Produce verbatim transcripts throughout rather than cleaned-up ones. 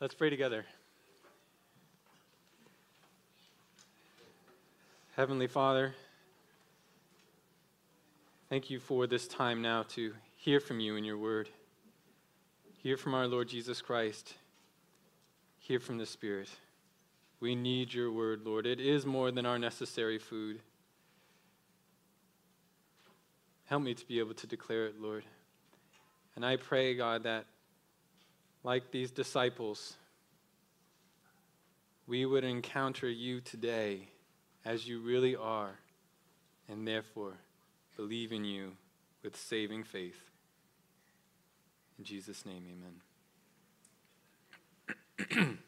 Let's pray together. Heavenly Father, thank you for this time now to hear from you in your word. Hear from our Lord Jesus Christ. Hear from the Spirit. We need your word, Lord. It is more than our necessary food. Help me to be able to declare it, Lord. And I pray, God, that like these disciples, we would encounter you today as you really are, and therefore believe in you with saving faith. In Jesus' name, amen.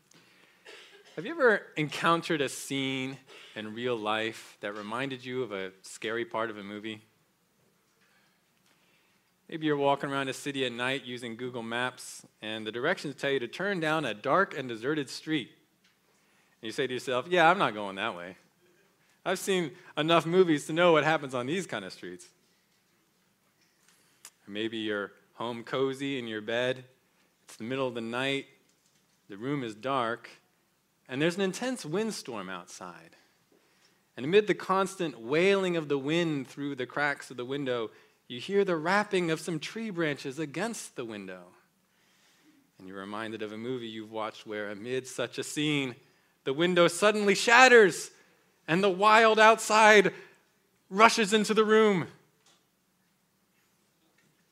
Have you ever encountered a scene in real life that reminded you of a scary part of a movie? Maybe you're walking around a city at night using Google Maps, and the directions tell you to turn down a dark and deserted street. And you say to yourself, yeah, I'm not going that way. I've seen enough movies to know what happens on these kind of streets. Or maybe you're home cozy in your bed. It's the middle of the night. The room is dark, and there's an intense windstorm outside. And amid the constant wailing of the wind through the cracks of the window, you hear the rapping of some tree branches against the window. And you're reminded of a movie you've watched where, amid such a scene, the window suddenly shatters and the wild outside rushes into the room.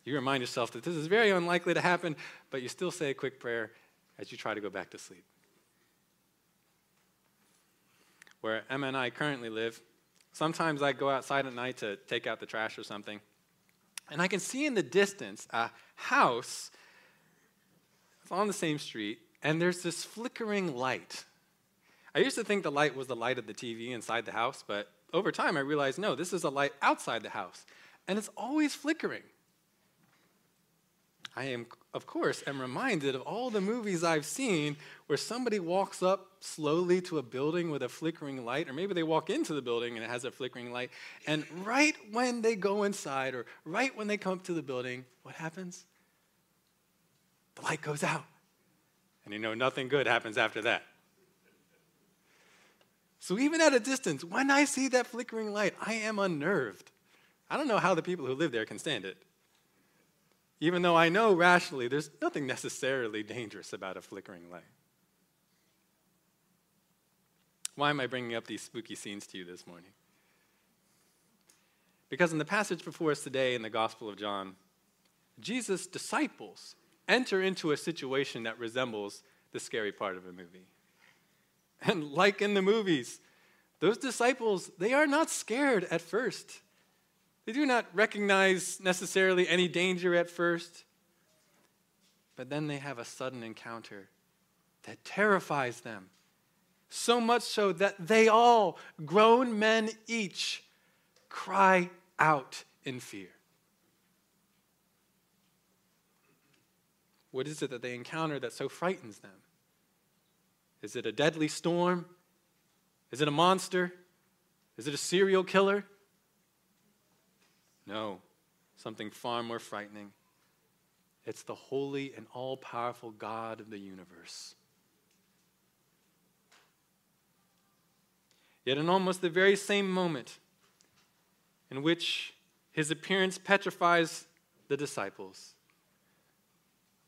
You remind yourself that this is very unlikely to happen, but you still say a quick prayer as you try to go back to sleep. Where Emma and I currently live, sometimes I go outside at night to take out the trash or something. And I can see in the distance a house on the same street, and there's this flickering light. I used to think the light was the light of the T V inside the house, but over time I realized, no, this is a light outside the house, and it's always flickering. I am, of course, am reminded of all the movies I've seen where somebody walks up slowly to a building with a flickering light, or maybe they walk into the building and it has a flickering light, and right when they go inside or right when they come up to the building, what happens? The light goes out, and you know nothing good happens after that. So even at a distance, when I see that flickering light, I am unnerved. I don't know how the people who live there can stand it. Even though I know rationally there's nothing necessarily dangerous about a flickering light. Why am I bringing up these spooky scenes to you this morning? Because in the passage before us today in the Gospel of John, Jesus' disciples enter into a situation that resembles the scary part of a movie. And like in the movies, those disciples, they are not scared at first. They do not recognize necessarily any danger at first, but then they have a sudden encounter that terrifies them, so much so that they all, grown men each, cry out in fear. What is it that they encounter that so frightens them? Is it a deadly storm? Is it a monster? Is it a serial killer? No, something far more frightening. It's the holy and all-powerful God of the universe. Yet in almost the very same moment in which his appearance petrifies the disciples,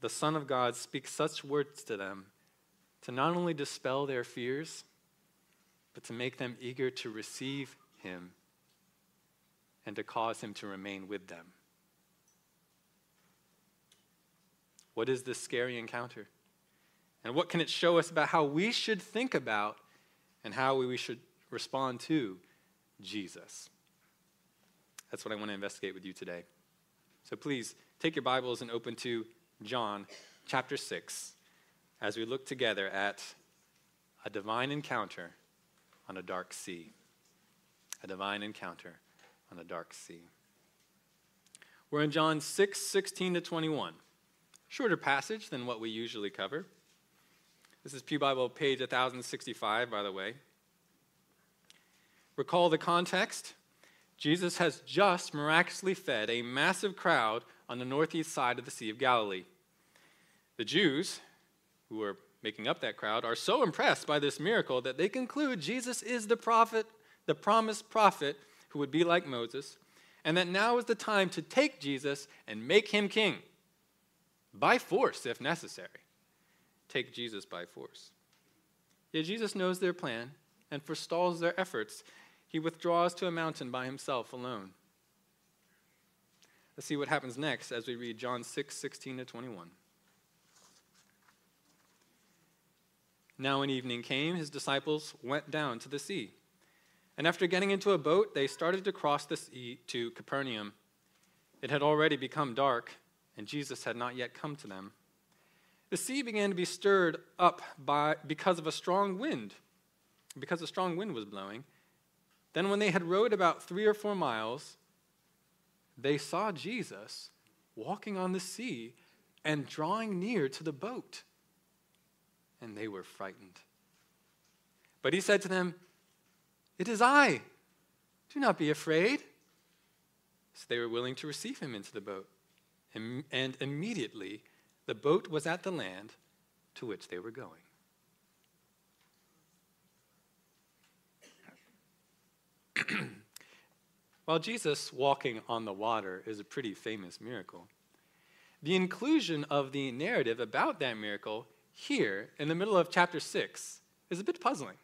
the Son of God speaks such words to them to not only dispel their fears, but to make them eager to receive him and to cause him to remain with them. What is this scary encounter? And what can it show us about how we should think about and how we should respond to Jesus? That's what I want to investigate with you today. So please, take your Bibles and open to John chapter six as we look together at a divine encounter on a dark sea. A divine encounter on a dark sea. We're in John six, sixteen to twenty-one. Shorter passage than what we usually cover. This is Pew Bible, page one thousand sixty-five, by the way. Recall the context. Jesus has just miraculously fed a massive crowd on the northeast side of the Sea of Galilee. The Jews, who are making up that crowd, are so impressed by this miracle that they conclude Jesus is the prophet, the promised prophet who would be like Moses, and that now is the time to take Jesus and make him king, by force if necessary. Take Jesus by force. Yet Jesus knows their plan and forestalls their efforts. He withdraws to a mountain by himself alone. Let's see what happens next as we read John six, sixteen to twenty-one. Now when evening came, his disciples went down to the sea. And after getting into a boat, they started to cross the sea to Capernaum. It had already become dark, and Jesus had not yet come to them. The sea began to be stirred up by because of a strong wind, because a strong wind was blowing. Then when they had rowed about three or four miles, they saw Jesus walking on the sea and drawing near to the boat. And they were frightened. But he said to them, "It is I. Do not be afraid." So they were willing to receive him into the boat. And immediately the boat was at the land to which they were going. While Jesus walking on the water is a pretty famous miracle, the inclusion of the narrative about that miracle here in the middle of chapter six is a bit puzzling.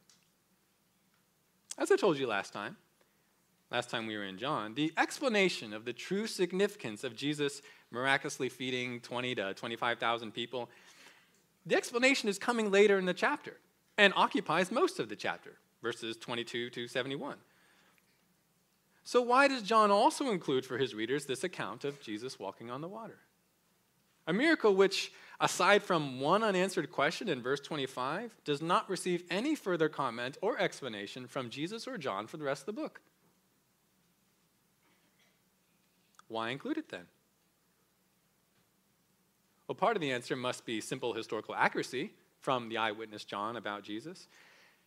As I told you last time, last time we were in John, the explanation of the true significance of Jesus miraculously feeding twenty to twenty-five thousand people, the explanation is coming later in the chapter and occupies most of the chapter, verses twenty-two to seventy-one. So why does John also include for his readers this account of Jesus walking on the water? A miracle which, aside from one unanswered question in verse twenty-five, does not receive any further comment or explanation from Jesus or John for the rest of the book. Why include it then? Well, part of the answer must be simple historical accuracy from the eyewitness John about Jesus,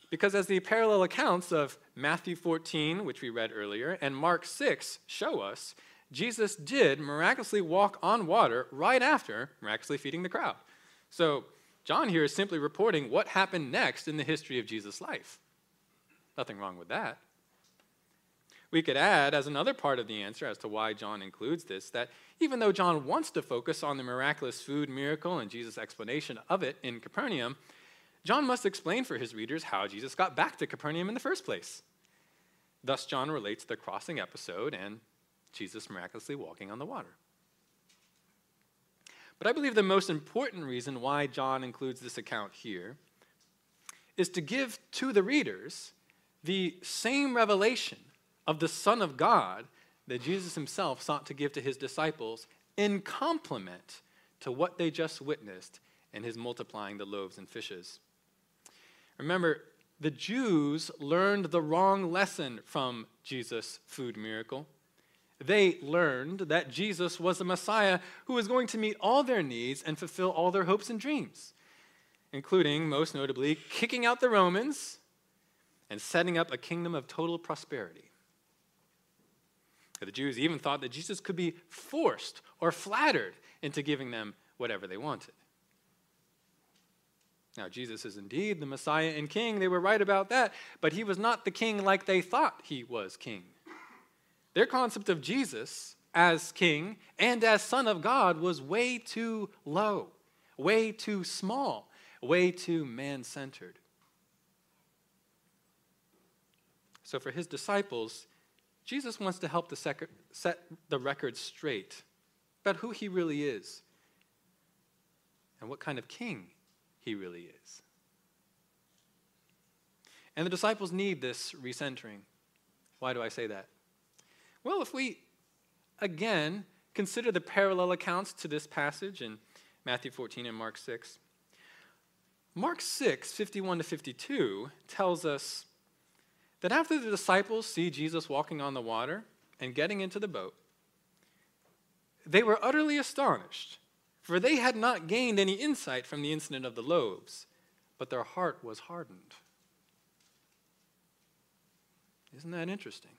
because as the parallel accounts of Matthew fourteen, which we read earlier, and Mark six show us, Jesus did miraculously walk on water right after miraculously feeding the crowd. So John here is simply reporting what happened next in the history of Jesus' life. Nothing wrong with that. We could add, as another part of the answer as to why John includes this, that even though John wants to focus on the miraculous food miracle and Jesus' explanation of it in Capernaum, John must explain for his readers how Jesus got back to Capernaum in the first place. Thus, John relates the crossing episode and Jesus miraculously walking on the water. But I believe the most important reason why John includes this account here is to give to the readers the same revelation of the Son of God that Jesus himself sought to give to his disciples in complement to what they just witnessed in his multiplying the loaves and fishes. Remember, the Jews learned the wrong lesson from Jesus' food miracle. They learned that Jesus was the Messiah who was going to meet all their needs and fulfill all their hopes and dreams, including, most notably, kicking out the Romans and setting up a kingdom of total prosperity. The Jews even thought that Jesus could be forced or flattered into giving them whatever they wanted. Now, Jesus is indeed the Messiah and King. They were right about that, but he was not the king like they thought he was king. Their concept of Jesus as king and as Son of God was way too low, way too small, way too man-centered. So for his disciples, Jesus wants to help the sec- set the record straight about who he really is and what kind of king he really is. And the disciples need this recentering. Why do I say that? Well, if we, again, consider the parallel accounts to this passage in Matthew fourteen and Mark six, Mark six, fifty-one to fifty-two tells us that after the disciples see Jesus walking on the water and getting into the boat, they were utterly astonished, for they had not gained any insight from the incident of the loaves, but their heart was hardened. Isn't that interesting?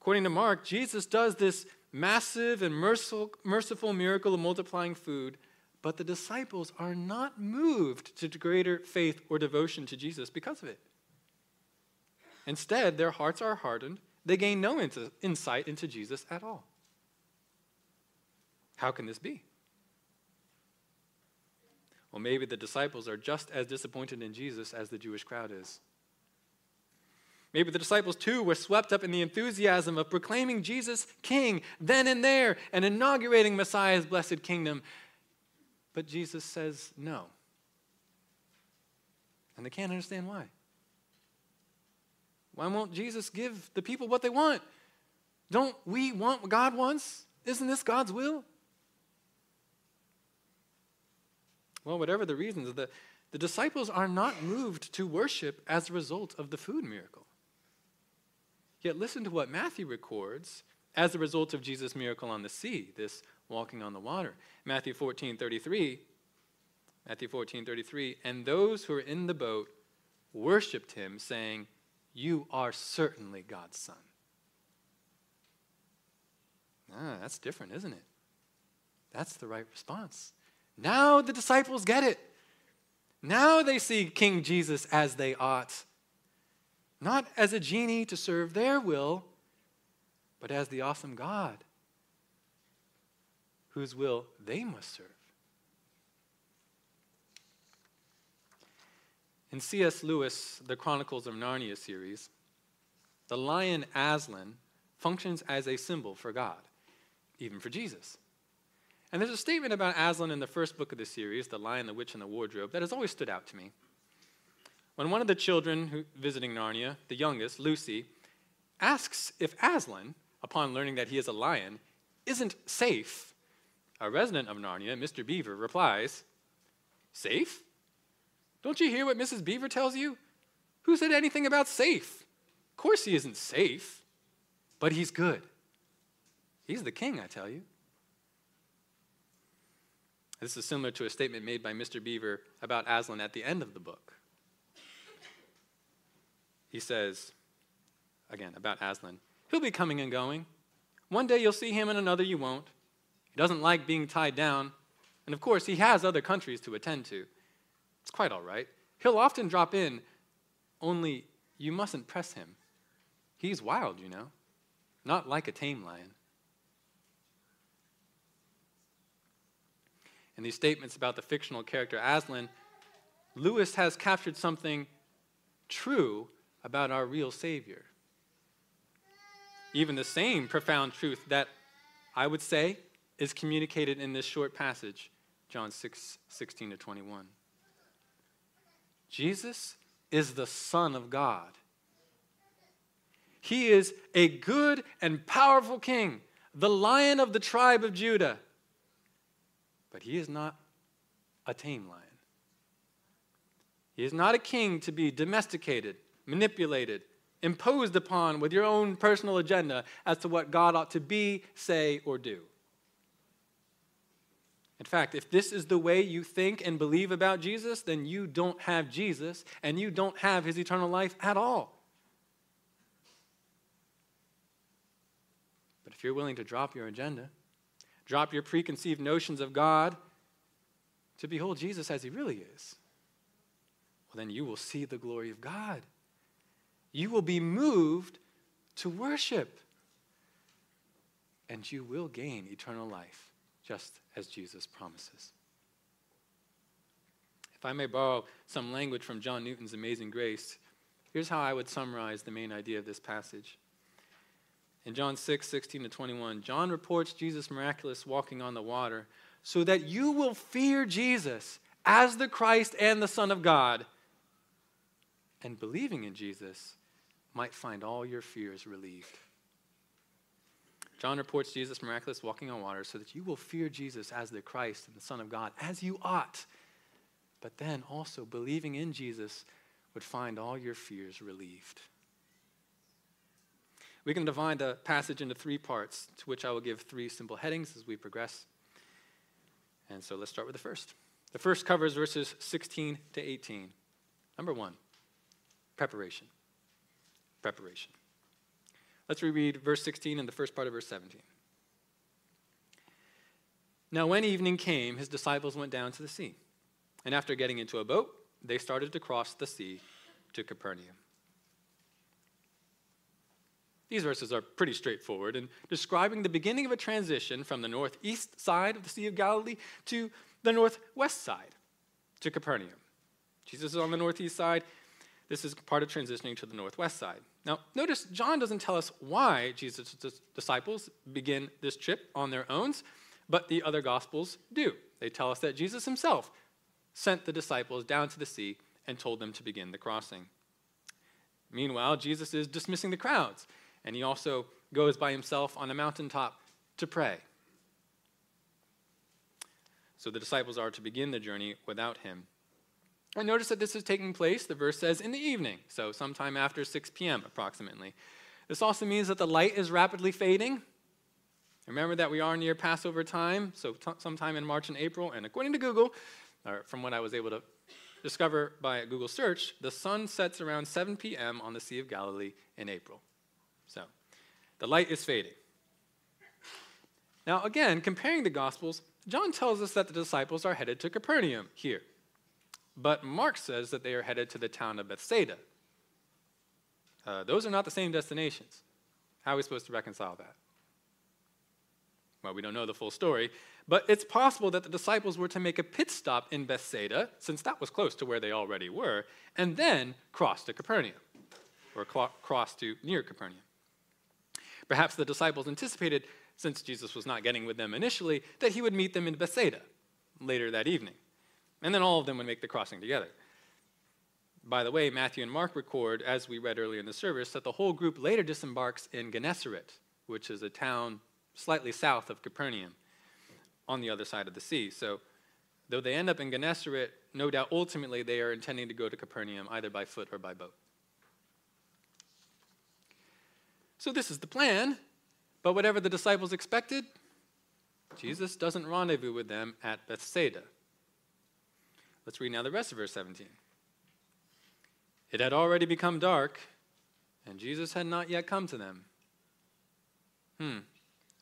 According to Mark, Jesus does this massive and merciful miracle of multiplying food, But the disciples are not moved to greater faith or devotion to Jesus because of it. Instead, their hearts are hardened. They gain no insight into Jesus at all. How can this be? Well, maybe the disciples are just as disappointed in Jesus as the Jewish crowd is. Maybe the disciples, too, were swept up in the enthusiasm of proclaiming Jesus king then and there and inaugurating Messiah's blessed kingdom. But Jesus says no. And they can't understand why. Why won't Jesus give the people what they want? Don't we want what God wants? Isn't this God's will? Well, whatever the reasons, the, the disciples are not moved to worship as a result of the food miracle. Yet listen to what Matthew records as a result of Jesus' miracle on the sea, this walking on the water. Matthew fourteen thirty-three. Matthew fourteen thirty-three. And those who were in the boat worshipped him, saying, "You are certainly God's son." Ah, that's different, isn't it? That's the right response. Now the disciples get it. Now they see King Jesus as they ought. Not as a genie to serve their will, but as the awesome God whose will they must serve. In C S Lewis, the Chronicles of Narnia series, the lion Aslan functions as a symbol for God, even for Jesus. And there's a statement about Aslan in the first book of the series, The Lion, the Witch, and the Wardrobe, that has always stood out to me. When one of the children who, visiting Narnia, the youngest, Lucy, asks if Aslan, upon learning that he is a lion, isn't safe, a resident of Narnia, Mister Beaver, replies, "Safe? Don't you hear what Missus Beaver tells you? Who said anything about safe? Of course he isn't safe, but he's good. He's the king, I tell you." This is similar to a statement made by Mister Beaver about Aslan at the end of the book. He says, again, about Aslan, "He'll be coming and going. One day you'll see him and another you won't. He doesn't like being tied down. And of course, he has other countries to attend to. It's quite all right. He'll often drop in, only you mustn't press him. He's wild, you know, not like a tame lion." In these statements about the fictional character Aslan, Lewis has captured something true about our real Savior. Even the same profound truth that I would say is communicated in this short passage, John six sixteen to twenty-one. Jesus is the Son of God. He is a good and powerful king, the Lion of the tribe of Judah. But he is not a tame lion. He is not a king to be domesticated, manipulated, imposed upon with your own personal agenda as to what God ought to be, say, or do. In fact, if this is the way you think and believe about Jesus, then you don't have Jesus and you don't have his eternal life at all. But if you're willing to drop your agenda, drop your preconceived notions of God to behold Jesus as he really is, well, then you will see the glory of God. You will be moved to worship, and you will gain eternal life, just as Jesus promises. If I may borrow some language from John Newton's Amazing Grace, here's how I would summarize the main idea of this passage. In John six sixteen to twenty-one, John reports Jesus' miraculous walking on the water so that you will fear Jesus as the Christ and the Son of God, and believing in Jesus might find all your fears relieved. John reports Jesus' miraculous walking on water so that you will fear Jesus as the Christ and the Son of God, as you ought, but then also believing in Jesus would find all your fears relieved. We can divide the passage into three parts, to which I will give three simple headings as we progress. And so let's start with the first. The first covers verses sixteen to eighteen. Number one, preparation. Preparation. Let's reread verse sixteen and the first part of verse seventeen. Now when evening came, his disciples went down to the sea, and after getting into a boat, they started to cross the sea to Capernaum. These verses are pretty straightforward in describing the beginning of a transition from the northeast side of the Sea of Galilee to the northwest side, to Capernaum. Jesus is on the northeast side. This is part of transitioning to the northwest side. Now, notice John doesn't tell us why Jesus' disciples begin this trip on their own, but the other Gospels do. They tell us that Jesus himself sent the disciples down to the sea and told them to begin the crossing. Meanwhile, Jesus is dismissing the crowds, and he also goes by himself on a mountaintop to pray. So the disciples are to begin the journey without him. And notice that this is taking place, the verse says, in the evening, so sometime after six p.m. approximately. This also means that the light is rapidly fading. Remember that we are near Passover time, so t- sometime in March and April, and according to Google, or from what I was able to discover by a Google search, the sun sets around seven p.m. on the Sea of Galilee in April. So the light is fading. Now again, comparing the Gospels, John tells us that the disciples are headed to Capernaum here. But Mark says that they are headed to the town of Bethsaida. Uh, those are not the same destinations. How are we supposed to reconcile that? Well, we don't know the full story, but it's possible that the disciples were to make a pit stop in Bethsaida, since that was close to where they already were, and then cross to Capernaum, or cl- cross to near Capernaum. Perhaps the disciples anticipated, since Jesus was not getting with them initially, that he would meet them in Bethsaida later that evening. And then all of them would make the crossing together. By the way, Matthew and Mark record, as we read earlier in the service, that the whole group later disembarks in Gennesaret, which is a town slightly south of Capernaum, on the other side of the sea. So though they end up in Gennesaret, no doubt ultimately they are intending to go to Capernaum either by foot or by boat. So this is the plan, but whatever the disciples expected, Jesus doesn't rendezvous with them at Bethsaida. Let's read now the rest of verse seventeen. It had already become dark, and Jesus had not yet come to them. Hmm.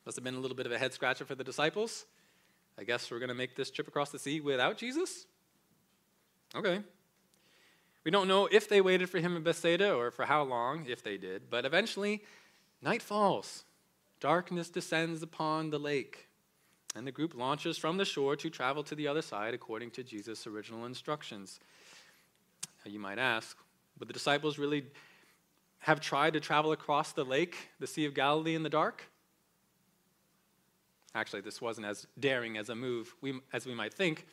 Must have been a little bit of a head-scratcher for the disciples. I guess we're going to make this trip across the sea without Jesus? Okay. We don't know if they waited for him in Bethsaida or for how long, if they did, but eventually night falls. Darkness descends upon the lake. And the group launches from the shore to travel to the other side according to Jesus' original instructions. Now you might ask, would the disciples really have tried to travel across the lake, the Sea of Galilee, in the dark? Actually, this wasn't as daring as a move we, as we might think.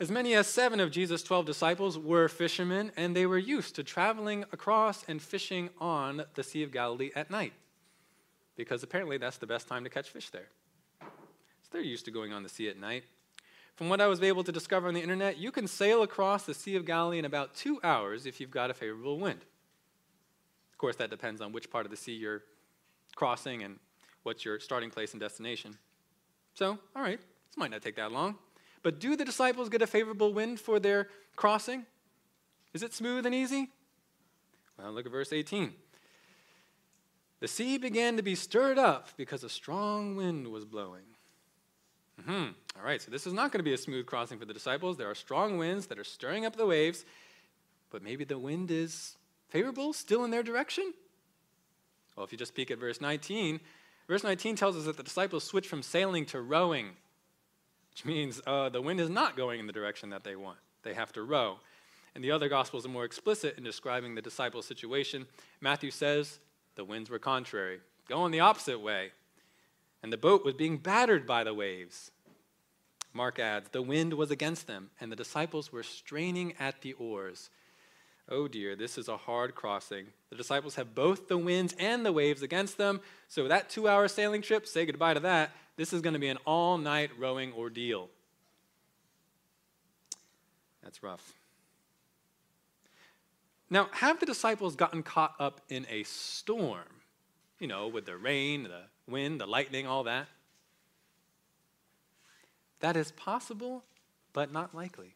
As many as seven of Jesus' twelve disciples were fishermen, and they were used to traveling across and fishing on the Sea of Galilee at night, because apparently that's the best time to catch fish there. They're used to going on the sea at night. From what I was able to discover on the internet, you can sail across the Sea of Galilee in about two hours if you've got a favorable wind. Of course, that depends on which part of the sea you're crossing and what's your starting place and destination. So, all right, this might not take that long. But do the disciples get a favorable wind for their crossing? Is it smooth and easy? Well, look at verse eighteen. The sea began to be stirred up because a strong wind was blowing. Mm-hmm. All right, so this is not going to be a smooth crossing for the disciples. There are strong winds that are stirring up the waves, but maybe the wind is favorable, still in their direction? Well, if you just peek at verse nineteen, verse nineteen tells us that the disciples switch from sailing to rowing, which means uh, the wind is not going in the direction that they want. They have to row. And the other Gospels are more explicit in describing the disciples' situation. Matthew says, the winds were contrary, going the opposite way. And the boat was being battered by the waves. Mark adds, the wind was against them, and the disciples were straining at the oars. Oh dear, this is a hard crossing. The disciples have both the winds and the waves against them, so that two-hour sailing trip, say goodbye to that. This is going to be an all-night rowing ordeal. That's rough. Now, have the disciples gotten caught up in a storm? You know, with the rain, the wind, the lightning, all that. That is possible, but not likely.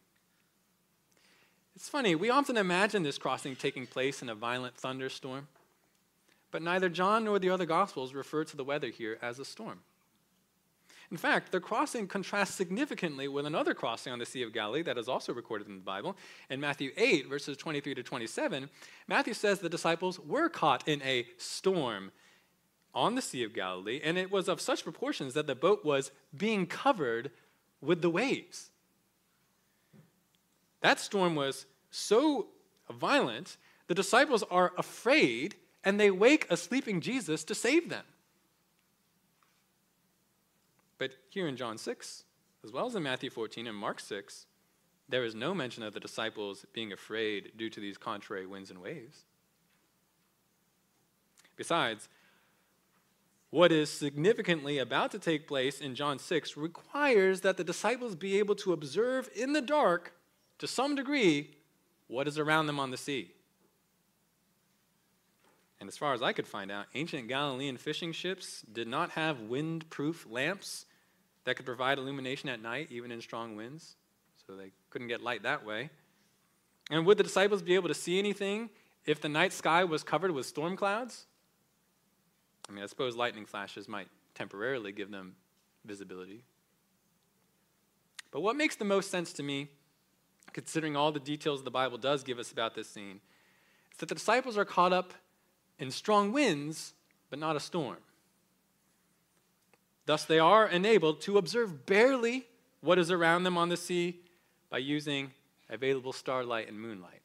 It's funny, we often imagine this crossing taking place in a violent thunderstorm, but neither John nor the other Gospels refer to the weather here as a storm. In fact, their crossing contrasts significantly with another crossing on the Sea of Galilee that is also recorded in the Bible. In Matthew eight, verses twenty-three to twenty-seven, Matthew says the disciples were caught in a storm on the Sea of Galilee, and it was of such proportions that the boat was being covered with the waves. That storm was so violent, the disciples are afraid, and they wake a sleeping Jesus to save them. But here in John six, as well as in Matthew fourteen and Mark six, there is no mention of the disciples being afraid due to these contrary winds and waves. Besides, what is significantly about to take place in John six requires that the disciples be able to observe in the dark, to some degree, what is around them on the sea. And as far as I could find out, ancient Galilean fishing ships did not have wind-proof lamps that could provide illumination at night, even in strong winds, so they couldn't get light that way. And would the disciples be able to see anything if the night sky was covered with storm clouds? I mean, I suppose lightning flashes might temporarily give them visibility. But what makes the most sense to me, considering all the details the Bible does give us about this scene, is that the disciples are caught up in strong winds, but not a storm. Thus, they are enabled to observe barely what is around them on the sea by using available starlight and moonlight.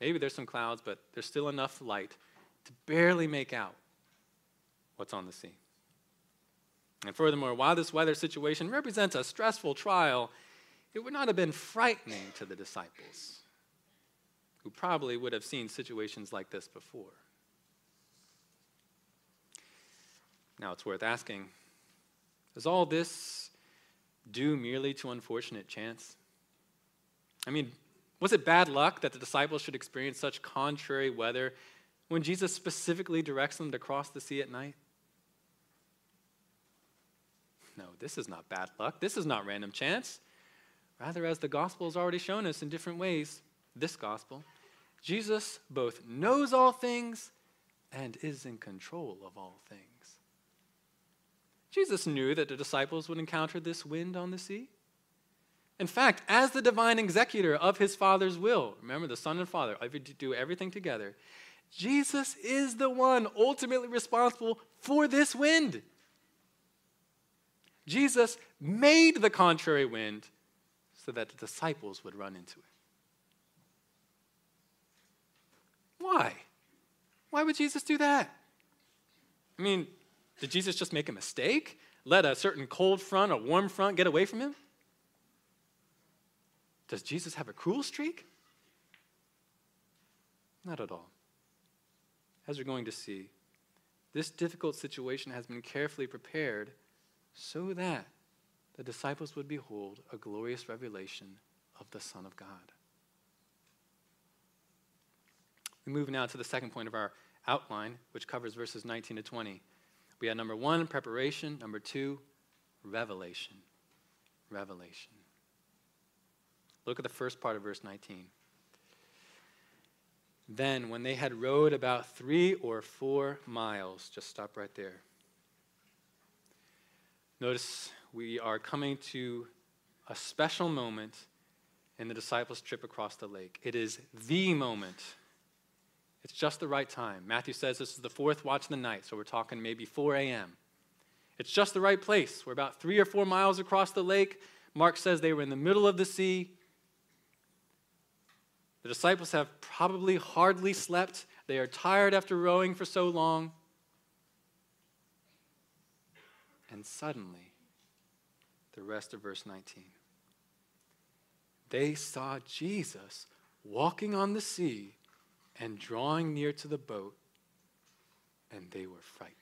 Maybe there's some clouds, but there's still enough light to barely make out what's on the sea. And furthermore, while this weather situation represents a stressful trial, it would not have been frightening to the disciples, who probably would have seen situations like this before. Now, it's worth asking, is all this due merely to unfortunate chance? I mean, was it bad luck that the disciples should experience such contrary weather when Jesus specifically directs them to cross the sea at night? No, this is not bad luck. This is not random chance. Rather, as the gospel has already shown us in different ways, this gospel, Jesus both knows all things and is in control of all things. Jesus knew that the disciples would encounter this wind on the sea. In fact, as the divine executor of his Father's will, remember the Son and Father do everything together, Jesus is the one ultimately responsible for this wind. Jesus made the contrary wind so that the disciples would run into it. Why? Why would Jesus do that? I mean, did Jesus just make a mistake? Let a certain cold front or warm front get away from him? Does Jesus have a cruel streak? Not at all. As we're going to see, this difficult situation has been carefully prepared so that the disciples would behold a glorious revelation of the Son of God. We move now to the second point of our outline, which covers verses nineteen to twenty. We had number one, preparation. Number two, revelation. Revelation. Look at the first part of verse nineteen. Then, when they had rowed about three or four miles, just stop right there. Notice we are coming to a special moment in the disciples' trip across the lake. It is the moment. It's just the right time. Matthew says this is the fourth watch of the night, so we're talking maybe four a.m. It's just the right place. We're about three or four miles across the lake. Mark says they were in the middle of the sea. The disciples have probably hardly slept. They are tired after rowing for so long. And suddenly, the rest of verse nineteen. They saw Jesus walking on the sea and drawing near to the boat, and they were frightened.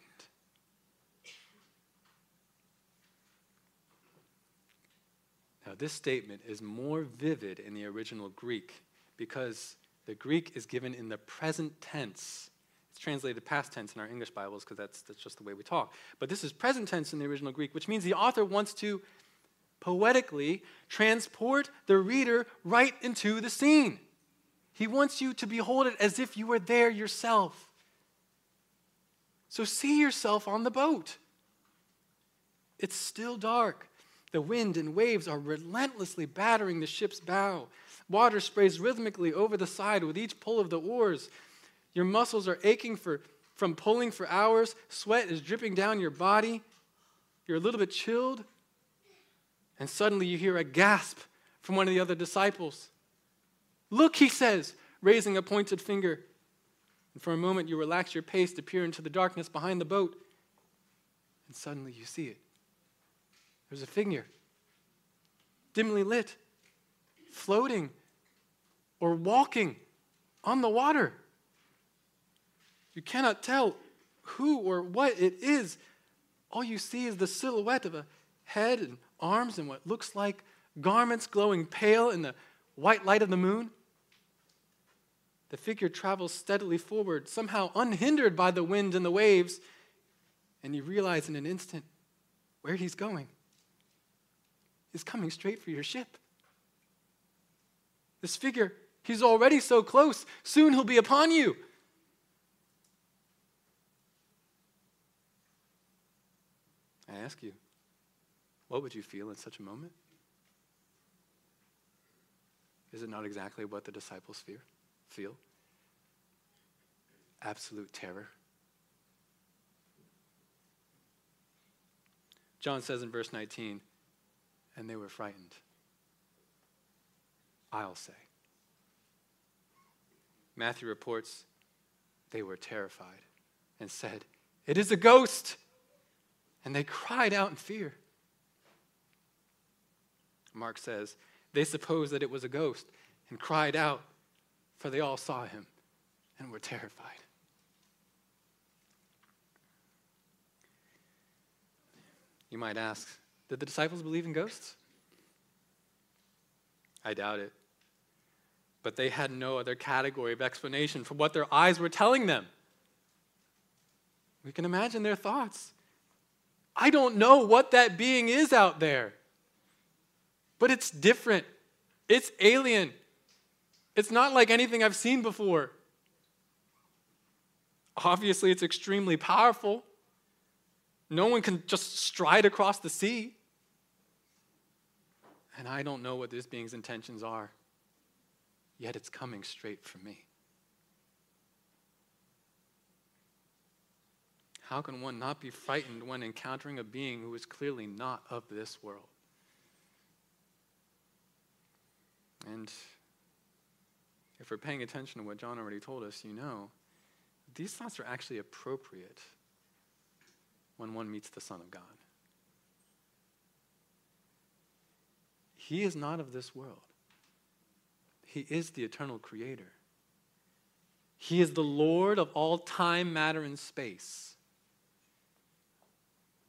Now, this statement is more vivid in the original Greek because the Greek is given in the present tense. It's translated past tense in our English Bibles because that's, that's just the way we talk. But this is present tense in the original Greek, which means the author wants to poetically transport the reader right into the scene. He wants you to behold it as if you were there yourself. So see yourself on the boat. It's still dark. The wind and waves are relentlessly battering the ship's bow. Water sprays rhythmically over the side with each pull of the oars. Your muscles are aching for, from pulling for hours. Sweat is dripping down your body. You're a little bit chilled. And suddenly you hear a gasp from one of the other disciples. "Look," he says, raising a pointed finger. And for a moment you relax your pace to peer into the darkness behind the boat. And suddenly you see it. There's a figure, dimly lit, floating or walking on the water. You cannot tell who or what it is. All you see is the silhouette of a head and arms and what looks like garments glowing pale in the white light of the moon. The figure travels steadily forward, somehow unhindered by the wind and the waves, and you realize in an instant where he's going. He's coming straight for your ship. This figure, he's already so close. Soon he'll be upon you. I ask you, what would you feel in such a moment? Is it not exactly what the disciples fear, feel? Absolute terror. John says in verse nineteen, and they were frightened. I'll say. Matthew reports, they were terrified and said, "It is a ghost!" And they cried out in fear. Mark says, they supposed that it was a ghost and cried out, for they all saw him and were terrified. You might ask, did the disciples believe in ghosts? I doubt it. But they had no other category of explanation for what their eyes were telling them. We can imagine their thoughts. I don't know what that being is out there, but it's different. It's alien. It's not like anything I've seen before. Obviously, it's extremely powerful. No one can just stride across the sea. And I don't know what this being's intentions are, yet it's coming straight for me. How can one not be frightened when encountering a being who is clearly not of this world? And if we're paying attention to what John already told us, you know, these thoughts are actually appropriate when one meets the Son of God. He is not of this world. He is the eternal creator. He is the Lord of all time, matter, and space.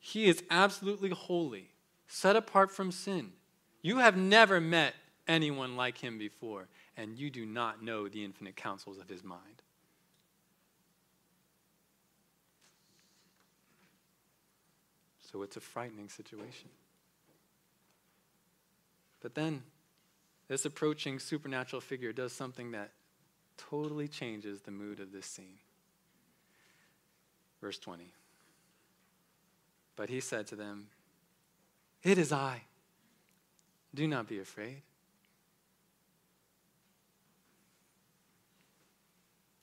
He is absolutely holy, set apart from sin. You have never met anyone like him before, and you do not know the infinite counsels of his mind. So it's a frightening situation. But then, this approaching supernatural figure does something that totally changes the mood of this scene. Verse twenty. But he said to them, "It is I. Do not be afraid."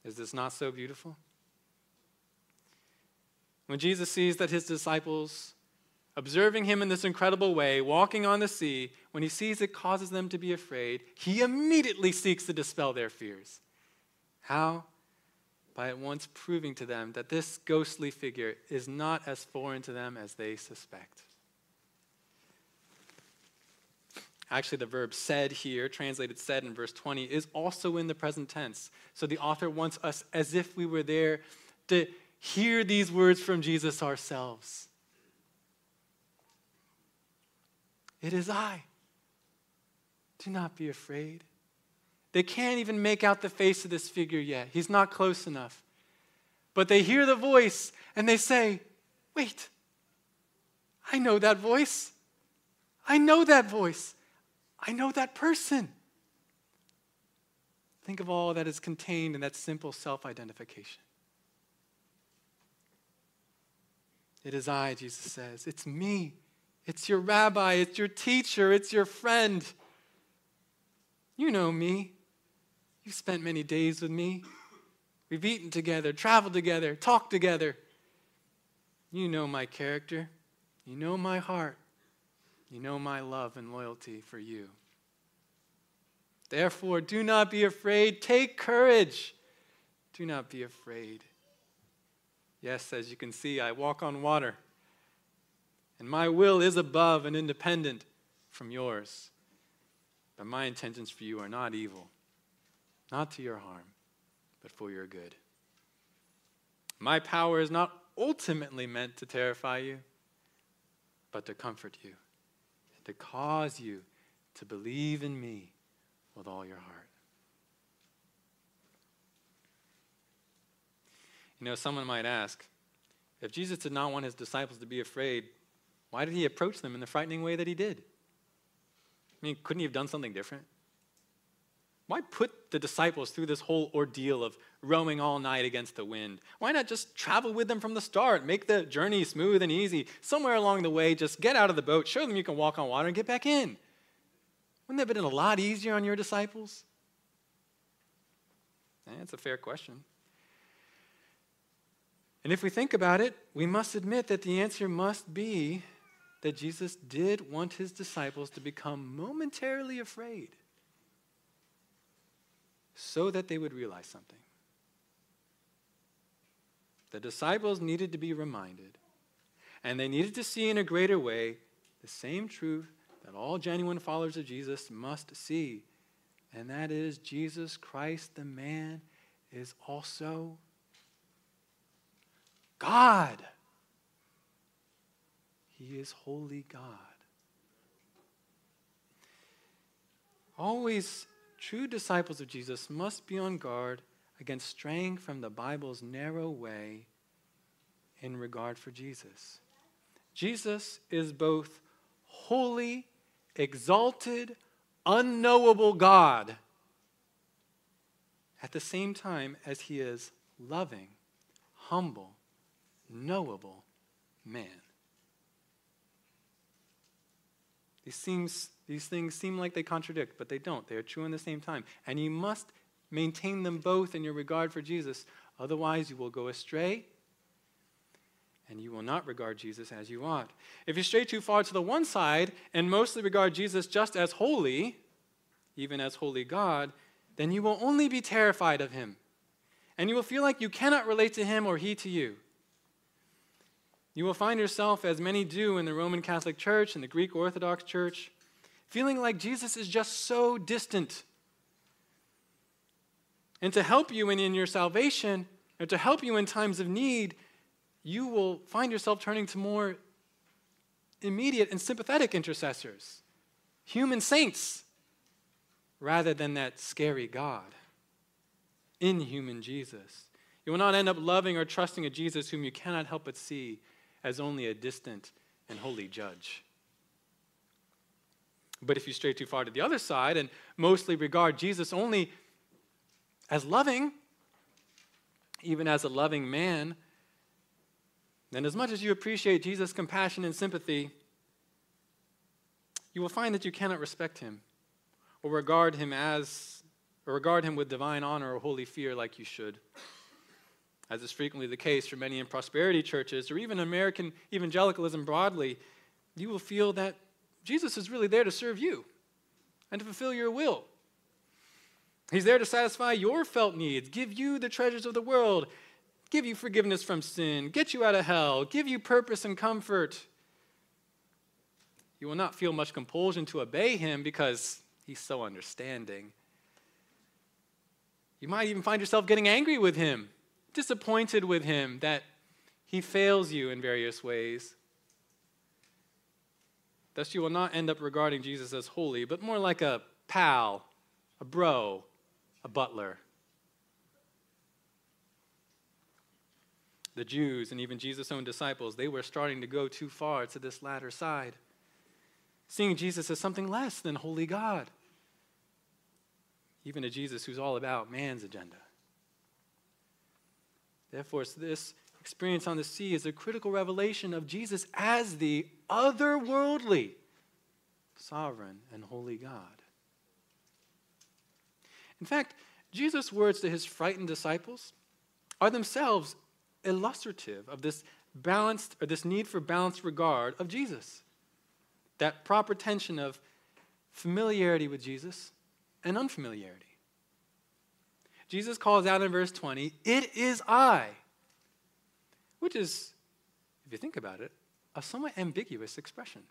Is this not so beautiful? When Jesus sees that his disciples, observing him in this incredible way, walking on the sea, when he sees it causes them to be afraid, he immediately seeks to dispel their fears. How? By at once proving to them that this ghostly figure is not as foreign to them as they suspect. Actually, the verb said here, translated said in verse twenty, is also in the present tense. So the author wants us, as if we were there, to hear these words from Jesus ourselves. It is I. Do not be afraid. They can't even make out the face of this figure yet. He's not close enough. But they hear the voice and they say, wait, I know that voice. I know that voice. I know that person. Think of all that is contained in that simple self-identification. It is I, Jesus says. It's me. It's your rabbi, it's your teacher, it's your friend. You know me. You've spent many days with me. We've eaten together, traveled together, talked together. You know my character. You know my heart. You know my love and loyalty for you. Therefore, do not be afraid. Take courage. Do not be afraid. Yes, as you can see, I walk on water, and my will is above and independent from yours. But my intentions for you are not evil, not to your harm, but for your good. My power is not ultimately meant to terrify you, but to comfort you, and to cause you to believe in me with all your heart. You know, someone might ask, if Jesus did not want his disciples to be afraid, why did he approach them in the frightening way that he did? I mean, couldn't he have done something different? Why put the disciples through this whole ordeal of rowing all night against the wind? Why not just travel with them from the start, make the journey smooth and easy? Somewhere along the way, just get out of the boat, show them you can walk on water, and get back in. Wouldn't that have been a lot easier on your disciples? That's a fair question. And if we think about it, we must admit that the answer must be that Jesus did want his disciples to become momentarily afraid so that they would realize something. The disciples needed to be reminded, and they needed to see in a greater way the same truth that all genuine followers of Jesus must see, and that is Jesus Christ, the man, is also God. He is holy God. Always true disciples of Jesus must be on guard against straying from the Bible's narrow way in regard for Jesus. Jesus is both holy, exalted, unknowable God at the same time as he is loving, humble, knowable man. These things, these things seem like they contradict, but they don't. They are true in the same time. And you must maintain them both in your regard for Jesus. Otherwise, you will go astray, and you will not regard Jesus as you ought. If you stray too far to the one side and mostly regard Jesus just as holy, even as holy God, then you will only be terrified of him. And you will feel like you cannot relate to him or he to you. You will find yourself, as many do in the Roman Catholic Church and the Greek Orthodox Church, feeling like Jesus is just so distant. And to help you in, in your salvation, or to help you in times of need, you will find yourself turning to more immediate and sympathetic intercessors, human saints, rather than that scary God, inhuman Jesus. You will not end up loving or trusting a Jesus whom you cannot help but see as only a distant and holy judge. But if you stray too far to the other side and mostly regard Jesus only as loving, even as a loving man, then as much as you appreciate Jesus' compassion and sympathy, you will find that you cannot respect him or regard him as, or regard him with divine honor or holy fear like you should, as is frequently the case for many in prosperity churches or even American evangelicalism broadly. You will feel that Jesus is really there to serve you and to fulfill your will. He's there to satisfy your felt needs, give you the treasures of the world, give you forgiveness from sin, get you out of hell, give you purpose and comfort. You will not feel much compulsion to obey him because he's so understanding. You might even find yourself getting angry with him, disappointed with him that he fails you in various ways. Thus, you will not end up regarding Jesus as holy, but more like a pal, a bro, a butler. The Jews and even Jesus' own disciples, they were starting to go too far to this latter side, seeing Jesus as something less than holy God, even a Jesus who's all about man's agenda. Therefore, it's this experience on the sea is a critical revelation of Jesus as the otherworldly, sovereign, and holy God. In fact, Jesus' words to his frightened disciples are themselves illustrative of this balanced, or this need for balanced regard of Jesus. That proper tension of familiarity with Jesus and unfamiliarity. Jesus calls out in verse twenty, "It is I," which is, if you think about it, a somewhat ambiguous expression.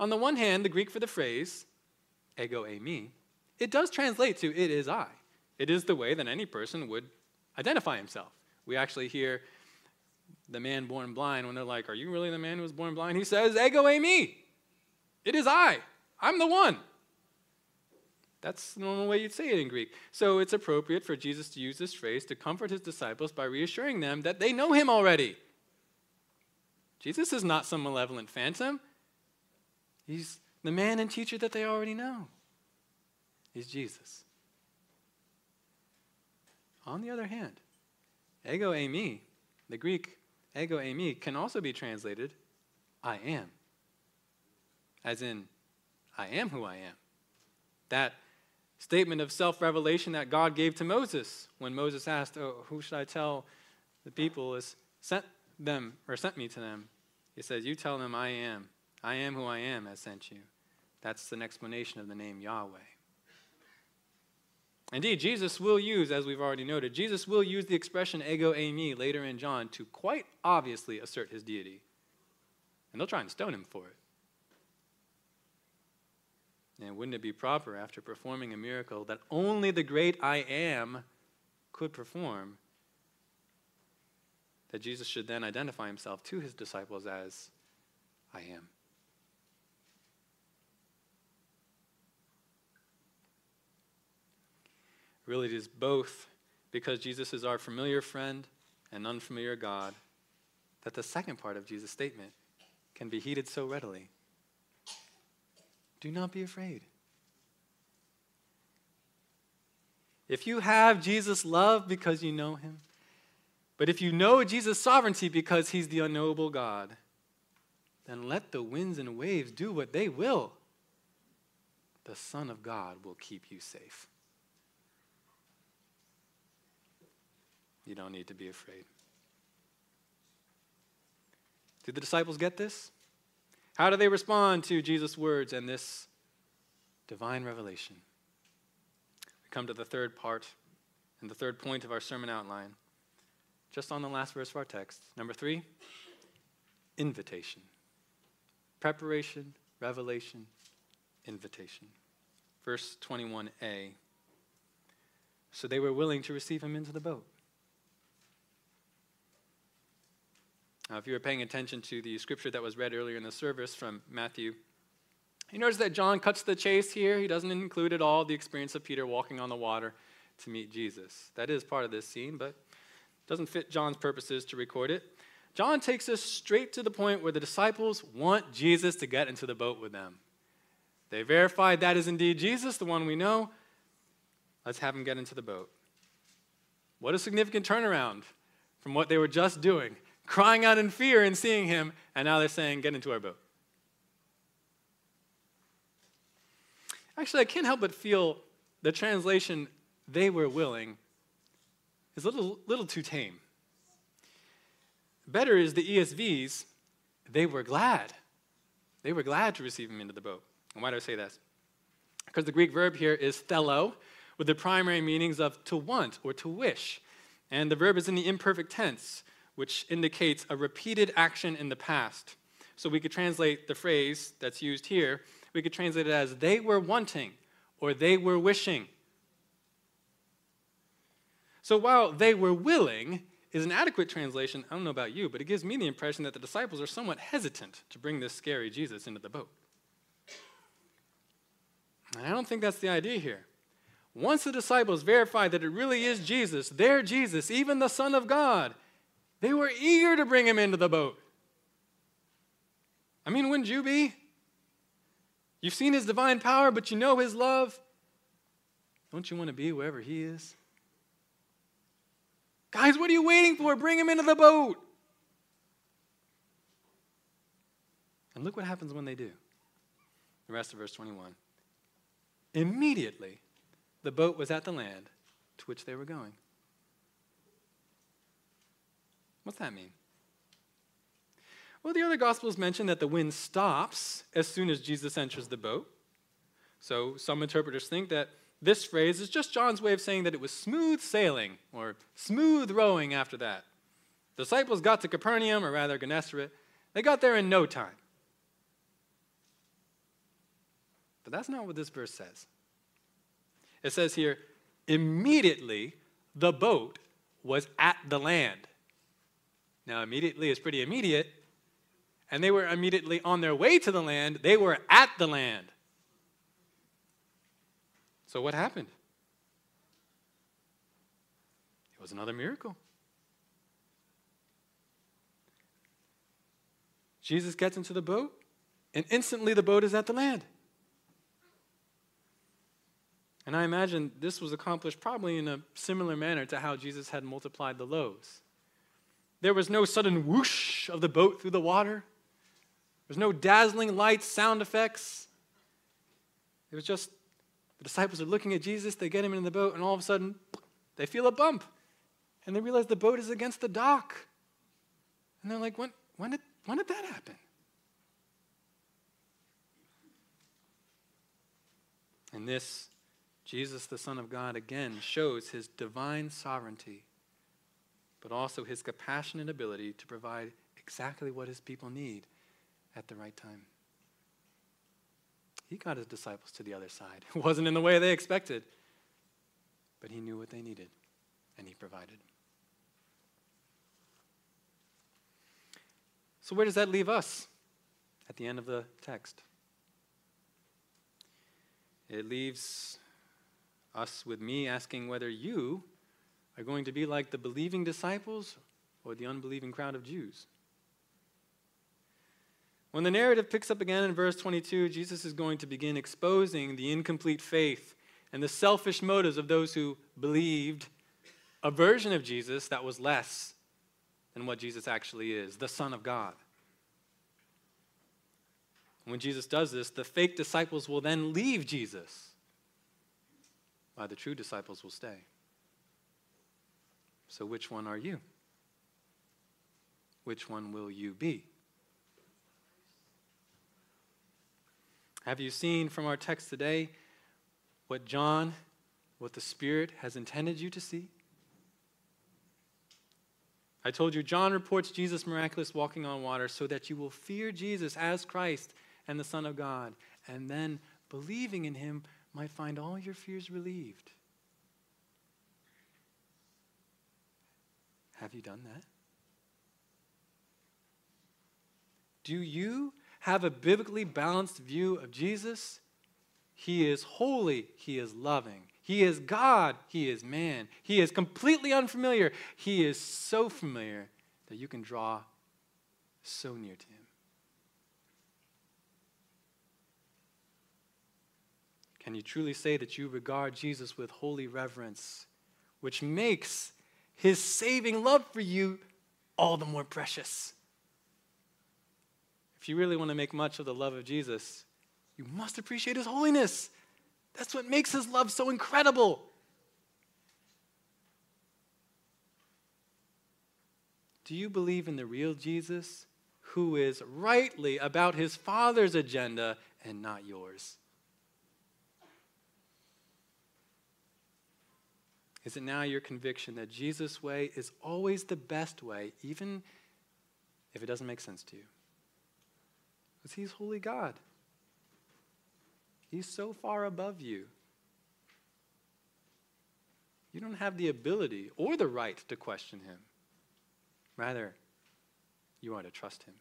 On the one hand, the Greek for the phrase, ego eimi, it does translate to "it is I." It is the way that any person would identify himself. We actually hear the man born blind when they're like, "Are you really the man who was born blind?" He says, "Ego eimi. It is I. I'm the one." That's the normal way you'd say it in Greek. So it's appropriate for Jesus to use this phrase to comfort his disciples by reassuring them that they know him already. Jesus is not some malevolent phantom. He's the man and teacher that they already know. He's Jesus. On the other hand, ego eimi, the Greek ego eimi, can also be translated "I am," as in "I am who I am." That statement of self-revelation that God gave to Moses when Moses asked, "Oh, who should I tell the people is sent them or sent me to them?" He says, "You tell them I am. I am who I am has sent you." That's an explanation of the name Yahweh. Indeed, Jesus will use, as we've already noted, Jesus will use the expression ego eimi later in John to quite obviously assert his deity. And they'll try and stone him for it. And wouldn't it be proper, after performing a miracle that only the great I am could perform, that Jesus should then identify himself to his disciples as "I am"? Really, it is both because Jesus is our familiar friend and unfamiliar God that the second part of Jesus' statement can be heeded so readily. Do not be afraid. If you have Jesus' love because you know him, but if you know Jesus' sovereignty because he's the unknowable God, then let the winds and waves do what they will. The Son of God will keep you safe. You don't need to be afraid. Did the disciples get this? How do they respond to Jesus' words and this divine revelation? We come to the third part and the third point of our sermon outline, just on the last verse of our text. Number three, invitation. Preparation, revelation, invitation. Verse twenty-one a, so they were willing to receive him into the boat. Now, if you were paying attention to the scripture that was read earlier in the service from Matthew, you notice that John cuts the chase here. He doesn't include at all the experience of Peter walking on the water to meet Jesus. That is part of this scene, but it doesn't fit John's purposes to record it. John takes us straight to the point where the disciples want Jesus to get into the boat with them. They verified that is indeed Jesus, the one we know. Let's have him get into the boat. What a significant turnaround from what they were just doing. Crying out in fear and seeing him, and now they're saying, "Get into our boat." Actually, I can't help but feel the translation, "they were willing," is a little, little too tame. Better is the E S V's, "they were glad." They were glad to receive him into the boat. And why do I say that? Because the Greek verb here is thelo, with the primary meanings of to want or to wish. And the verb is in the imperfect tense, which indicates a repeated action in the past. So we could translate the phrase that's used here, we could translate it as "they were wanting" or "they were wishing." So while "they were willing" is an adequate translation, I don't know about you, but it gives me the impression that the disciples are somewhat hesitant to bring this scary Jesus into the boat. And I don't think that's the idea here. Once the disciples verify that it really is Jesus, their Jesus, even the Son of God, they were eager to bring him into the boat. I mean, wouldn't you be? You've seen his divine power, but you know his love. Don't you want to be wherever he is? Guys, what are you waiting for? Bring him into the boat. And look what happens when they do. The rest of verse twenty-one. Immediately, the boat was at the land to which they were going. What's that mean? Well, the other Gospels mention that the wind stops as soon as Jesus enters the boat. So some interpreters think that this phrase is just John's way of saying that it was smooth sailing or smooth rowing after that. The disciples got to Capernaum, or rather Gennesaret. They got there in no time. But that's not what this verse says. It says here, immediately the boat was at the land. Now, immediately is pretty immediate. And they were immediately on their way to the land. They were at the land. So what happened? It was another miracle. Jesus gets into the boat, and instantly the boat is at the land. And I imagine this was accomplished probably in a similar manner to how Jesus had multiplied the loaves. There was no sudden whoosh of the boat through the water. There was no dazzling lights, sound effects. It was just the disciples are looking at Jesus, they get him in the boat, and all of a sudden, they feel a bump. And they realize the boat is against the dock. And they're like, when, when, did, when did that happen? And this Jesus, the Son of God, again shows his divine sovereignty, but also his compassionate ability to provide exactly what his people need at the right time. He got his disciples to the other side. It wasn't in the way they expected, but he knew what they needed, and he provided. So where does that leave us at the end of the text? It leaves us with me asking whether you are going to be like the believing disciples or the unbelieving crowd of Jews. When the narrative picks up again in verse twenty-two, Jesus is going to begin exposing the incomplete faith and the selfish motives of those who believed a version of Jesus that was less than what Jesus actually is, the Son of God. When Jesus does this, the fake disciples will then leave Jesus, while the true disciples will stay. So which one are you? Which one will you be? Have you seen from our text today what John, what the Spirit has intended you to see? I told you, John reports Jesus' miraculous walking on water so that you will fear Jesus as Christ and the Son of God, and then believing in him might find all your fears relieved. Have you done that? Do you have a biblically balanced view of Jesus? He is holy. He is loving. He is God. He is man. He is completely unfamiliar. He is so familiar that you can draw so near to him. Can you truly say that you regard Jesus with holy reverence, which makes his saving love for you all the more precious? If you really want to make much of the love of Jesus, you must appreciate his holiness. That's what makes his love so incredible. Do you believe in the real Jesus, who is rightly about his Father's agenda and not yours? Is it now your conviction that Jesus' way is always the best way, even if it doesn't make sense to you? Because he's holy God. He's so far above you. You don't have the ability or the right to question him. Rather, you are to trust him.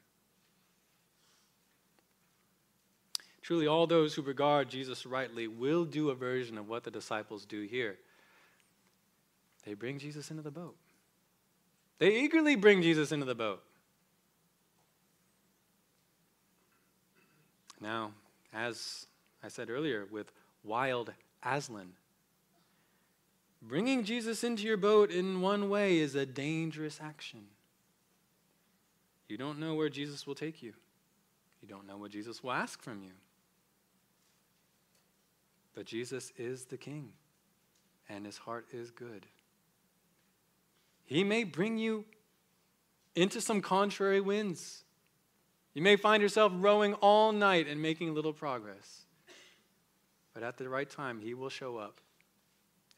Truly, all those who regard Jesus rightly will do a version of what the disciples do here. They bring Jesus into the boat. They eagerly bring Jesus into the boat. Now, as I said earlier, with wild Aslan, Bringing Jesus into your boat in one way is a dangerous action. You don't know where Jesus will take you. You don't know what Jesus will ask from you. But Jesus is the King, and his heart is good. He may bring you into some contrary winds. You may find yourself rowing all night and making little progress. But at the right time, he will show up,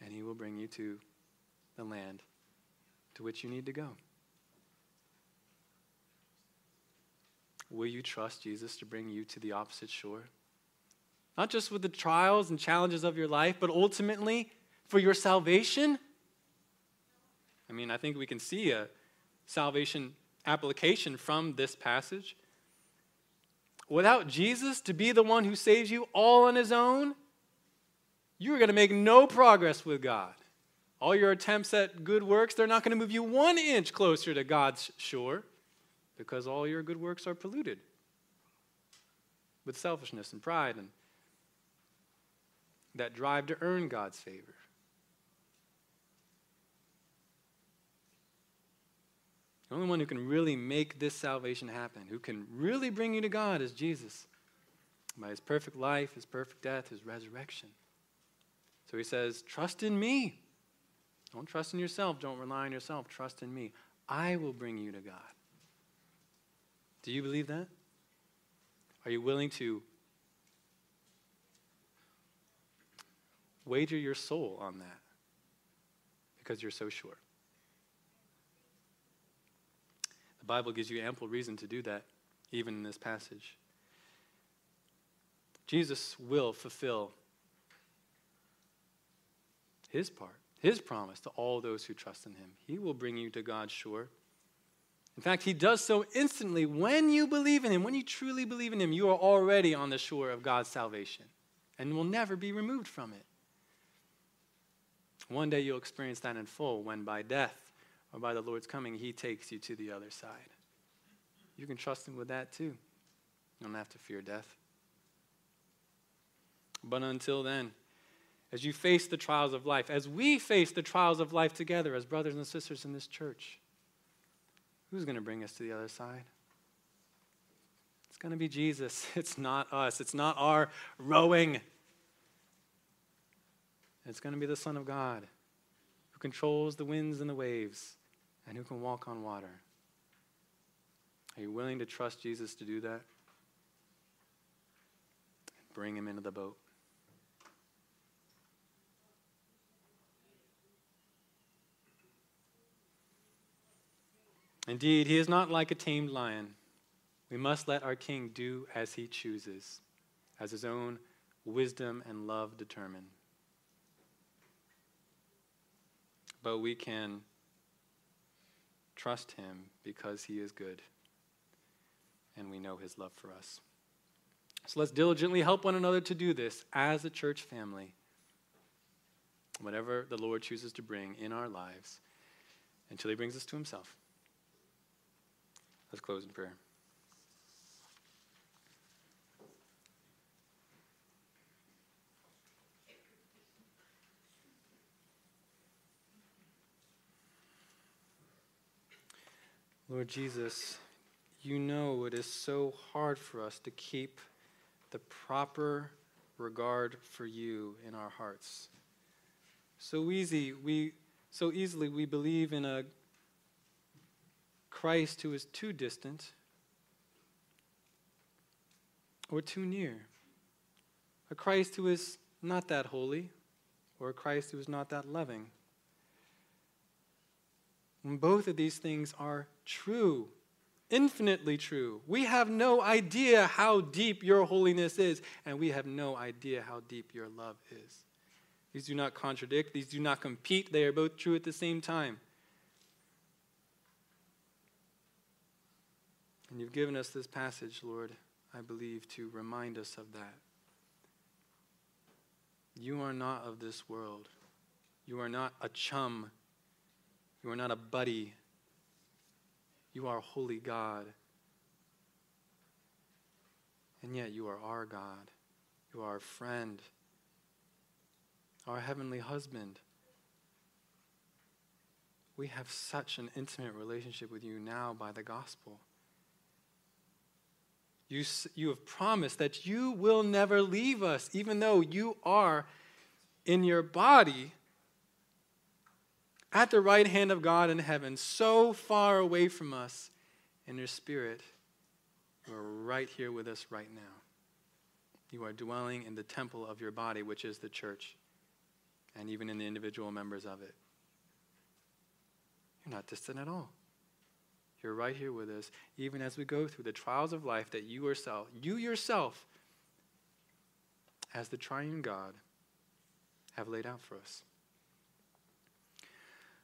and he will bring you to the land to which you need to go. Will you trust Jesus to bring you to the opposite shore? Not just with the trials and challenges of your life, but ultimately for your salvation? I mean, I think we can see a salvation application from this passage. Without Jesus to be the one who saves you all on his own, you are going to make no progress with God. All your attempts at good works, they're not going to move you one inch closer to God's shore, because all your good works are polluted with selfishness and pride and that drive to earn God's favor. The only one who can really make this salvation happen, who can really bring you to God, is Jesus, by his perfect life, his perfect death, his resurrection. So he says, trust in me. Don't trust in yourself. Don't rely on yourself. Trust in me. I will bring you to God. Do you believe that? Are you willing to wager your soul on that because you're so sure? The Bible gives you ample reason to do that, even in this passage. Jesus will fulfill his part, his promise to all those who trust in him. He will bring you to God's shore. In fact, he does so instantly when you believe in him. When you truly believe in him, you are already on the shore of God's salvation and will never be removed from it. One day you'll experience that in full when by death or by the Lord's coming, he takes you to the other side. You can trust him with that too. You don't have to fear death. But until then, as you face the trials of life, as we face the trials of life together as brothers and sisters in this church, who's going to bring us to the other side? It's going to be Jesus. It's not us. It's not our rowing. It's going to be the Son of God who controls the winds and the waves and who can walk on water. Are you willing to trust Jesus to do that? Bring him into the boat. Indeed, he is not like a tamed lion. We must let our King do as he chooses, as his own wisdom and love determine. But we can trust him because he is good, and we know his love for us. So let's diligently help one another to do this as a church family, whatever the Lord chooses to bring in our lives, until he brings us to himself. Let's close in prayer. Lord Jesus, you know it is so hard for us to keep the proper regard for you in our hearts. So easy, we so easily we believe in a Christ who is too distant or too near, a Christ who is not that holy or a Christ who is not that loving. And both of these things are true, infinitely true. We have no idea how deep your holiness is, and we have no idea how deep your love is. These do not contradict, these do not compete, they are both true at the same time. And you've given us this passage, Lord, I believe, to remind us of that. You are not of this world. You are not a chum. You are not a buddy. You are holy God. And yet you are our God. You are our friend, our heavenly husband, we have such an intimate relationship with you now by the gospel. You, you have promised that you will never leave us, even though you are in your body at the right hand of God in heaven, so far away from us in your spirit. You are right here with us right now. You are dwelling in the temple of your body, which is the church, and even in the individual members of it. You're not distant at all. You're right here with us, even as we go through the trials of life that you yourself, you yourself, as the triune God, have laid out for us.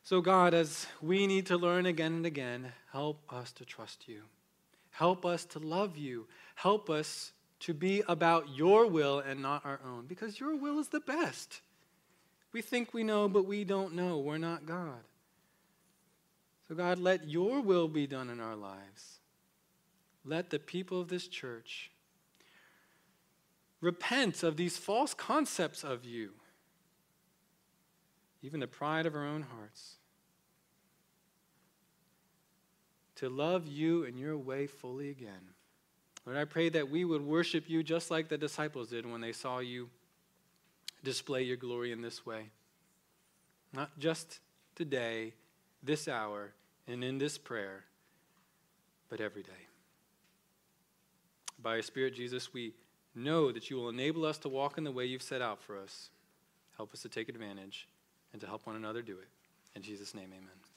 So God, as we need to learn again and again, help us to trust you. Help us to love you. Help us to be about your will and not our own, because your will is the best. We think we know, but we don't know. We're not God. So God, let your will be done in our lives. Let the people of this church repent of these false concepts of you, even the pride of our own hearts, to love you in your way fully again. Lord, I pray that we would worship you just like the disciples did when they saw you display your glory in this way. Not just today, this hour, and in this prayer, but every day. By your Spirit, Jesus, we know that you will enable us to walk in the way you've set out for us. Help us to take advantage and to help one another do it. In Jesus' name, amen.